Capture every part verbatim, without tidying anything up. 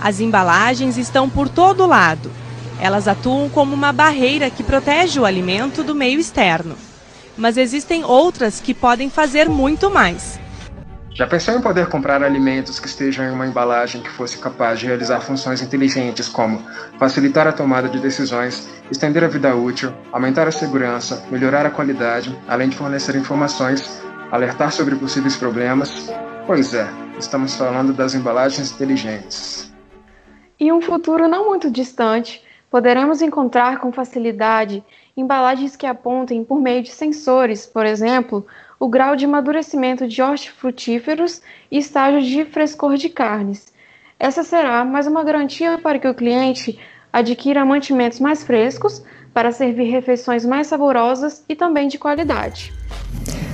As embalagens estão por todo lado. Elas atuam como uma barreira que protege o alimento do meio externo. Mas existem outras que podem fazer muito mais. Já pensou em poder comprar alimentos que estejam em uma embalagem que fosse capaz de realizar funções inteligentes como facilitar a tomada de decisões, estender a vida útil, aumentar a segurança, melhorar a qualidade, além de fornecer informações, alertar sobre possíveis problemas? Pois é, estamos falando das embalagens inteligentes. Em um futuro não muito distante, poderemos encontrar com facilidade embalagens que apontem, por meio de sensores, por exemplo, o grau de amadurecimento de hortifrutíferos e estágio de frescor de carnes. Essa será mais uma garantia para que o cliente adquira mantimentos mais frescos para servir refeições mais saborosas e também de qualidade.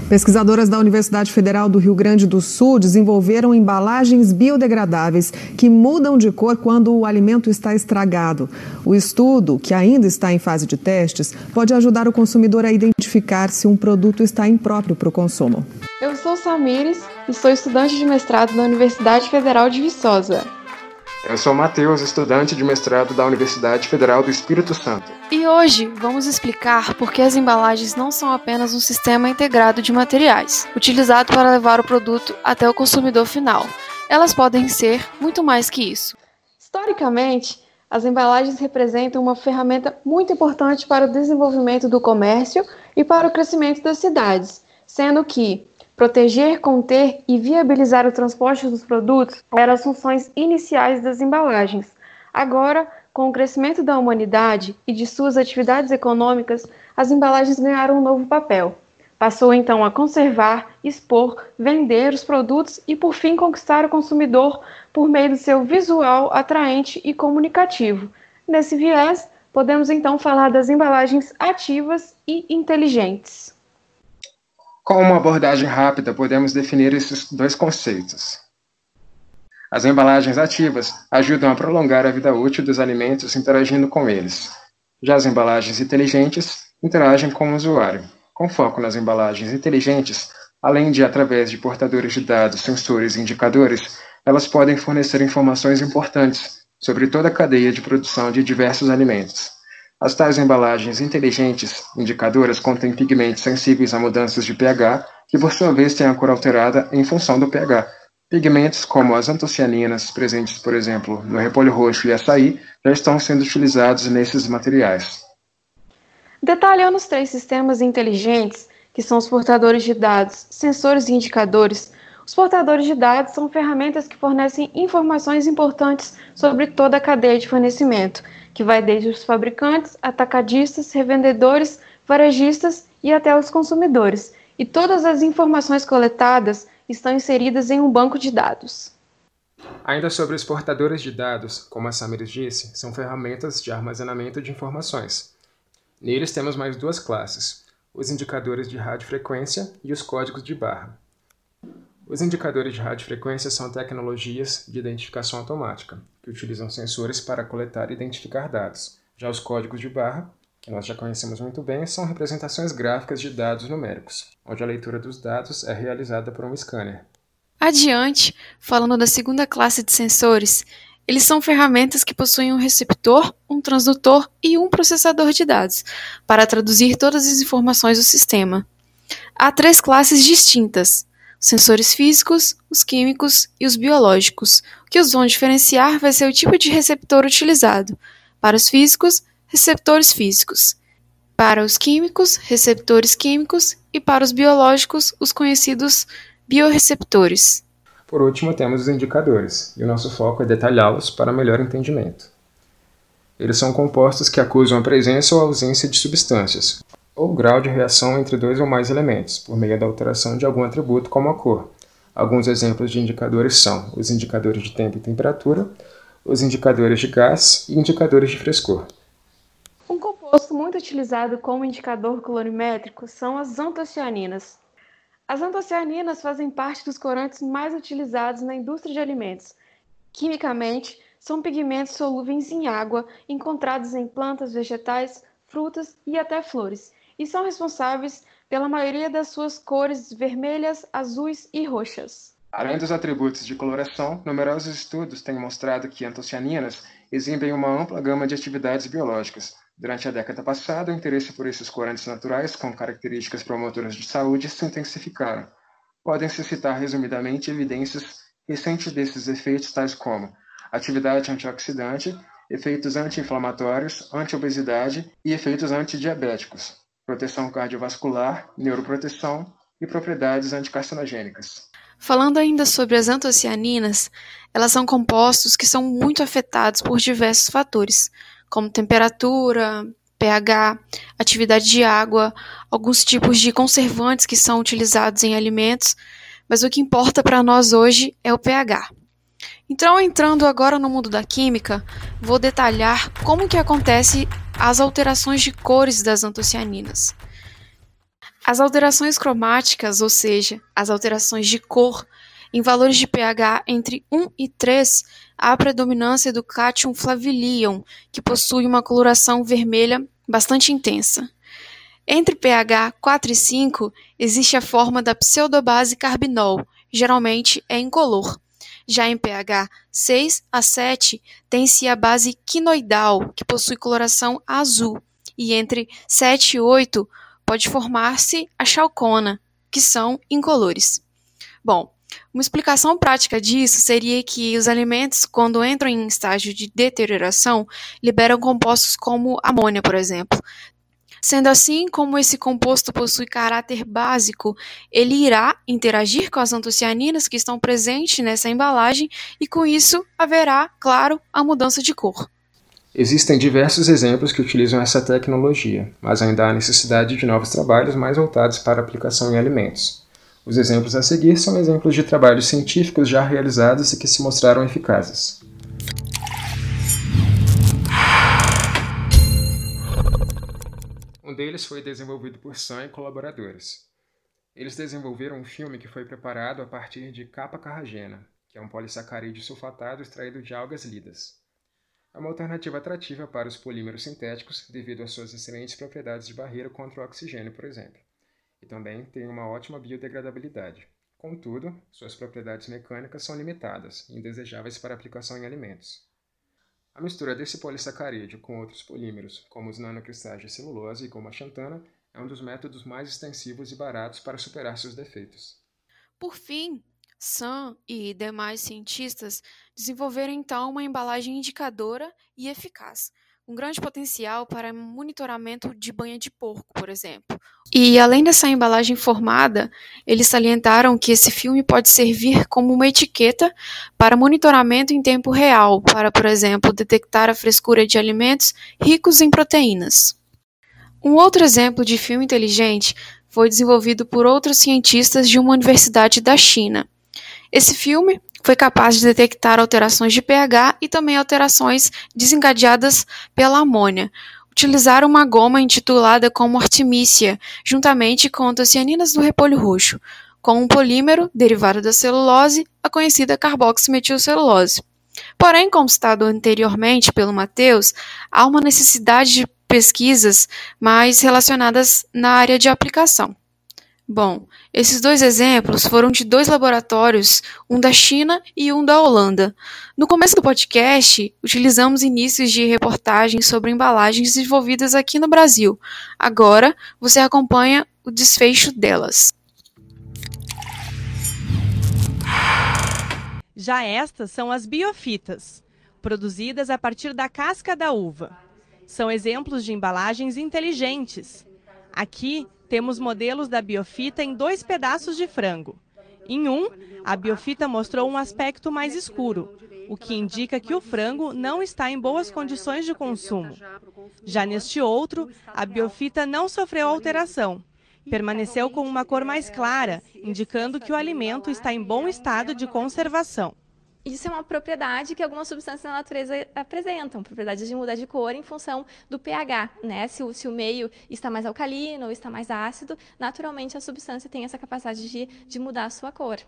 Pesquisadoras da Universidade Federal do Rio Grande do Sul desenvolveram embalagens biodegradáveis que mudam de cor quando o alimento está estragado. O estudo, que ainda está em fase de testes, pode ajudar o consumidor a identificar se um produto está impróprio para o consumo. Eu sou Samires e sou estudante de mestrado da Universidade Federal de Viçosa. Eu sou Matheus, estudante de mestrado da Universidade Federal do Espírito Santo. E hoje vamos explicar por que as embalagens não são apenas um sistema integrado de materiais, utilizado para levar o produto até o consumidor final. Elas podem ser muito mais que isso. Historicamente, as embalagens representam uma ferramenta muito importante para o desenvolvimento do comércio e para o crescimento das cidades, sendo que proteger, conter e viabilizar o transporte dos produtos eram as funções iniciais das embalagens. Agora, com o crescimento da humanidade e de suas atividades econômicas, as embalagens ganharam um novo papel. Passou então a conservar, expor, vender os produtos e, por fim, conquistar o consumidor por meio do seu visual atraente e comunicativo. Nesse viés, podemos então falar das embalagens ativas e inteligentes. Com uma abordagem rápida, podemos definir esses dois conceitos. As embalagens ativas ajudam a prolongar a vida útil dos alimentos interagindo com eles. Já as embalagens inteligentes interagem com o usuário. Com foco nas embalagens inteligentes, além de através de portadores de dados, sensores e indicadores, elas podem fornecer informações importantes sobre toda a cadeia de produção de diversos alimentos. As tais embalagens inteligentes indicadoras contêm pigmentos sensíveis a mudanças de pH, que por sua vez têm a cor alterada em função do pH. Pigmentos como as antocianinas, presentes, por exemplo, no repolho roxo e açaí, já estão sendo utilizados nesses materiais. Detalhando os três sistemas inteligentes, que são os portadores de dados, sensores e indicadores, os portadores de dados são ferramentas que fornecem informações importantes sobre toda a cadeia de fornecimento, que vai desde os fabricantes, atacadistas, revendedores, varejistas e até os consumidores. E todas as informações coletadas estão inseridas em um banco de dados. Ainda sobre os portadores de dados, como a Samires disse, são ferramentas de armazenamento de informações. Neles temos mais duas classes, os indicadores de radiofrequência e os códigos de barra. Os indicadores de radiofrequência são tecnologias de identificação automática, que utilizam sensores para coletar e identificar dados. Já os códigos de barra, que nós já conhecemos muito bem, são representações gráficas de dados numéricos, onde a leitura dos dados é realizada por um scanner. Adiante, falando da segunda classe de sensores, eles são ferramentas que possuem um receptor, um transdutor e um processador de dados, para traduzir todas as informações do sistema. Há três classes distintas: sensores físicos, os químicos e os biológicos. O que os vão diferenciar vai ser o tipo de receptor utilizado. Para os físicos, receptores físicos. Para os químicos, receptores químicos. E para os biológicos, os conhecidos biorreceptores. Por último, temos os indicadores, e o nosso foco é detalhá-los para melhor entendimento. Eles são compostos que acusam a presença ou ausência de substâncias, ou grau de reação entre dois ou mais elementos, por meio da alteração de algum atributo como a cor. Alguns exemplos de indicadores são os indicadores de tempo e temperatura, os indicadores de gás e indicadores de frescor. Um composto muito utilizado como indicador colorimétrico são as antocianinas. As antocianinas fazem parte dos corantes mais utilizados na indústria de alimentos. Quimicamente, são pigmentos solúveis em água, encontrados em plantas, vegetais, frutas e até flores, e são responsáveis pela maioria das suas cores vermelhas, azuis e roxas. Além dos atributos de coloração, numerosos estudos têm mostrado que antocianinas exibem uma ampla gama de atividades biológicas. Durante a década passada, o interesse por esses corantes naturais com características promotoras de saúde se intensificaram. Podem-se citar resumidamente evidências recentes desses efeitos, tais como atividade antioxidante, efeitos anti-inflamatórios, anti-obesidade e efeitos antidiabéticos, proteção cardiovascular, neuroproteção e propriedades anticarcinogênicas. Falando ainda sobre as antocianinas, elas são compostos que são muito afetados por diversos fatores, como temperatura, pH, atividade de água, alguns tipos de conservantes que são utilizados em alimentos, mas o que importa para nós hoje é o pH. Então, entrando agora no mundo da química, vou detalhar como que acontece as alterações de cores das antocianinas. As alterações cromáticas, ou seja, as alterações de cor, em valores de pH entre um e três, há a predominância do cátion flavilion, que possui uma coloração vermelha bastante intensa. Entre pH quatro e cinco, existe a forma da pseudobase carbinol, geralmente é incolor. Já em pH seis a sete, tem-se a base quinoidal, que possui coloração azul, e entre sete e oito pode formar-se a chalcona, que são incolores. Bom, uma explicação prática disso seria que os alimentos, quando entram em estágio de deterioração, liberam compostos como amônia, por exemplo. Sendo assim, como esse composto possui caráter básico, ele irá interagir com as antocianinas que estão presentes nessa embalagem e com isso haverá, claro, a mudança de cor. Existem diversos exemplos que utilizam essa tecnologia, mas ainda há necessidade de novos trabalhos mais voltados para aplicação em alimentos. Os exemplos a seguir são exemplos de trabalhos científicos já realizados e que se mostraram eficazes. Um deles foi desenvolvido por Sam e colaboradores. Eles desenvolveram um filme que foi preparado a partir de Kappa carragena, que é um polissacarídeo sulfatado extraído de algas lidas. É uma alternativa atrativa para os polímeros sintéticos devido às suas excelentes propriedades de barreira contra o oxigênio, por exemplo, e também tem uma ótima biodegradabilidade. Contudo, suas propriedades mecânicas são limitadas e indesejáveis para aplicação em alimentos. A mistura desse polissacarídeo com outros polímeros, como os nanocristais de celulose e como a xantana, é um dos métodos mais extensivos e baratos para superar seus defeitos. Por fim, Sam e demais cientistas desenvolveram então uma embalagem indicadora e eficaz, com grande potencial para monitoramento de banha de porco, por exemplo. E além dessa embalagem formada, eles salientaram que esse filme pode servir como uma etiqueta para monitoramento em tempo real, para, por exemplo, detectar a frescura de alimentos ricos em proteínas. Um outro exemplo de filme inteligente foi desenvolvido por outros cientistas de uma universidade da China. Esse filme foi capaz de detectar alterações de pH e também alterações desencadeadas pela amônia. Utilizaram uma goma intitulada como ortimícia, juntamente com antocianinas do repolho roxo, com um polímero derivado da celulose, a conhecida carboximetilcelulose. Porém, como citado anteriormente pelo Matheus, há uma necessidade de pesquisas mais relacionadas na área de aplicação. Bom, esses dois exemplos foram de dois laboratórios, um da China e um da Holanda. No começo do podcast, utilizamos inícios de reportagens sobre embalagens desenvolvidas aqui no Brasil. Agora, você acompanha o desfecho delas. Já estas são as biofitas, produzidas a partir da casca da uva. São exemplos de embalagens inteligentes. Aqui, temos modelos da biofita em dois pedaços de frango. Em um, a biofita mostrou um aspecto mais escuro, o que indica que o frango não está em boas condições de consumo. Já neste outro, a biofita não sofreu alteração. Permaneceu com uma cor mais clara, indicando que o alimento está em bom estado de conservação. Isso é uma propriedade que algumas substâncias na natureza apresentam, propriedades de mudar de cor em função do pH, né? Se o, se o meio está mais alcalino ou está mais ácido, naturalmente a substância tem essa capacidade de, de mudar a sua cor.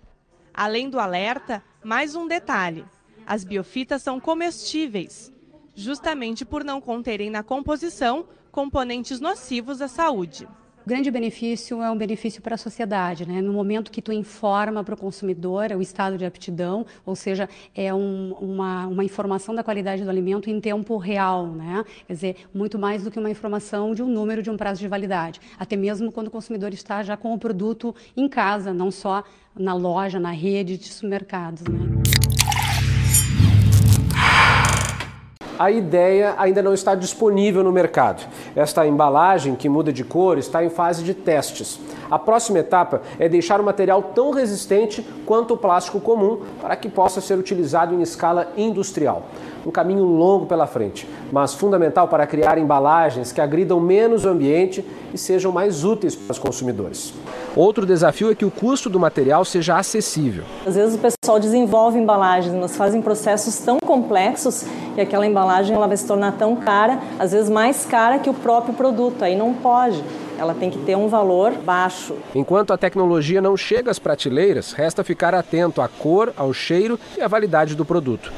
Além do alerta, mais um detalhe. As biofitas são comestíveis, justamente por não conterem na composição componentes nocivos à saúde. O grande benefício é um benefício para a sociedade, né? No momento que tu informa para o consumidor o estado de aptidão, ou seja, é um, uma, uma informação da qualidade do alimento em tempo real, né? Quer dizer, muito mais do que uma informação de um número, de um prazo de validade, até mesmo quando o consumidor está já com o produto em casa, não só na loja, na rede de supermercados, né? A ideia ainda não está disponível no mercado. Esta embalagem, que muda de cor, está em fase de testes. A próxima etapa é deixar o material tão resistente quanto o plástico comum para que possa ser utilizado em escala industrial. Um caminho longo pela frente, mas fundamental para criar embalagens que agridam menos o ambiente e sejam mais úteis para os consumidores. Outro desafio é que o custo do material seja acessível. Às vezes o pessoal desenvolve embalagens, mas fazem processos tão complexos que aquela embalagem ela vai se tornar tão cara, às vezes mais cara que o próprio produto, aí não pode. Ela tem que ter um valor baixo. Enquanto a tecnologia não chega às prateleiras, resta ficar atento à cor, ao cheiro e à validade do produto.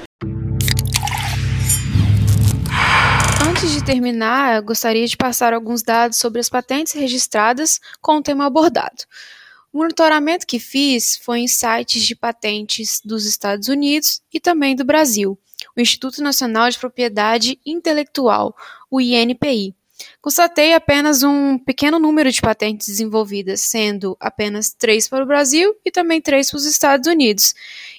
Antes de terminar, eu gostaria de passar alguns dados sobre as patentes registradas com o tema abordado. O monitoramento que fiz foi em sites de patentes dos Estados Unidos e também do Brasil, o Instituto Nacional de Propriedade Intelectual, o I N P I. Constatei apenas um pequeno número de patentes desenvolvidas, sendo apenas três para o Brasil e também três para os Estados Unidos.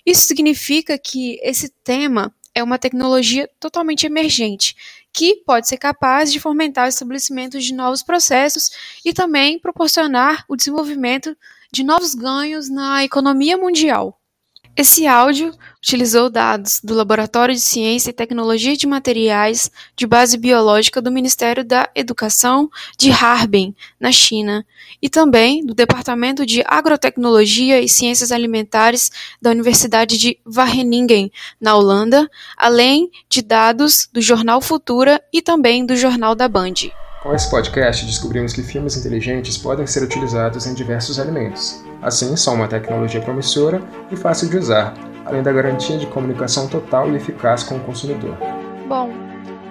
Isso significa que esse tema é uma tecnologia totalmente emergente, que pode ser capaz de fomentar o estabelecimento de novos processos e também proporcionar o desenvolvimento de novos ganhos na economia mundial. Esse áudio utilizou dados do Laboratório de Ciência e Tecnologia de Materiais de Base Biológica do Ministério da Educação de Harbin, na China, e também do Departamento de Agrotecnologia e Ciências Alimentares da Universidade de Wageningen, na Holanda, além de dados do Jornal Futura e também do Jornal da Band. Com esse podcast, descobrimos que filmes inteligentes podem ser utilizados em diversos alimentos. Assim, são uma tecnologia promissora e fácil de usar, além da garantia de comunicação total e eficaz com o consumidor. Bom,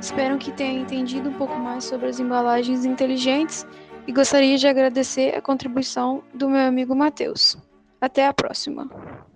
espero que tenha entendido um pouco mais sobre as embalagens inteligentes e gostaria de agradecer a contribuição do meu amigo Matheus. Até a próxima!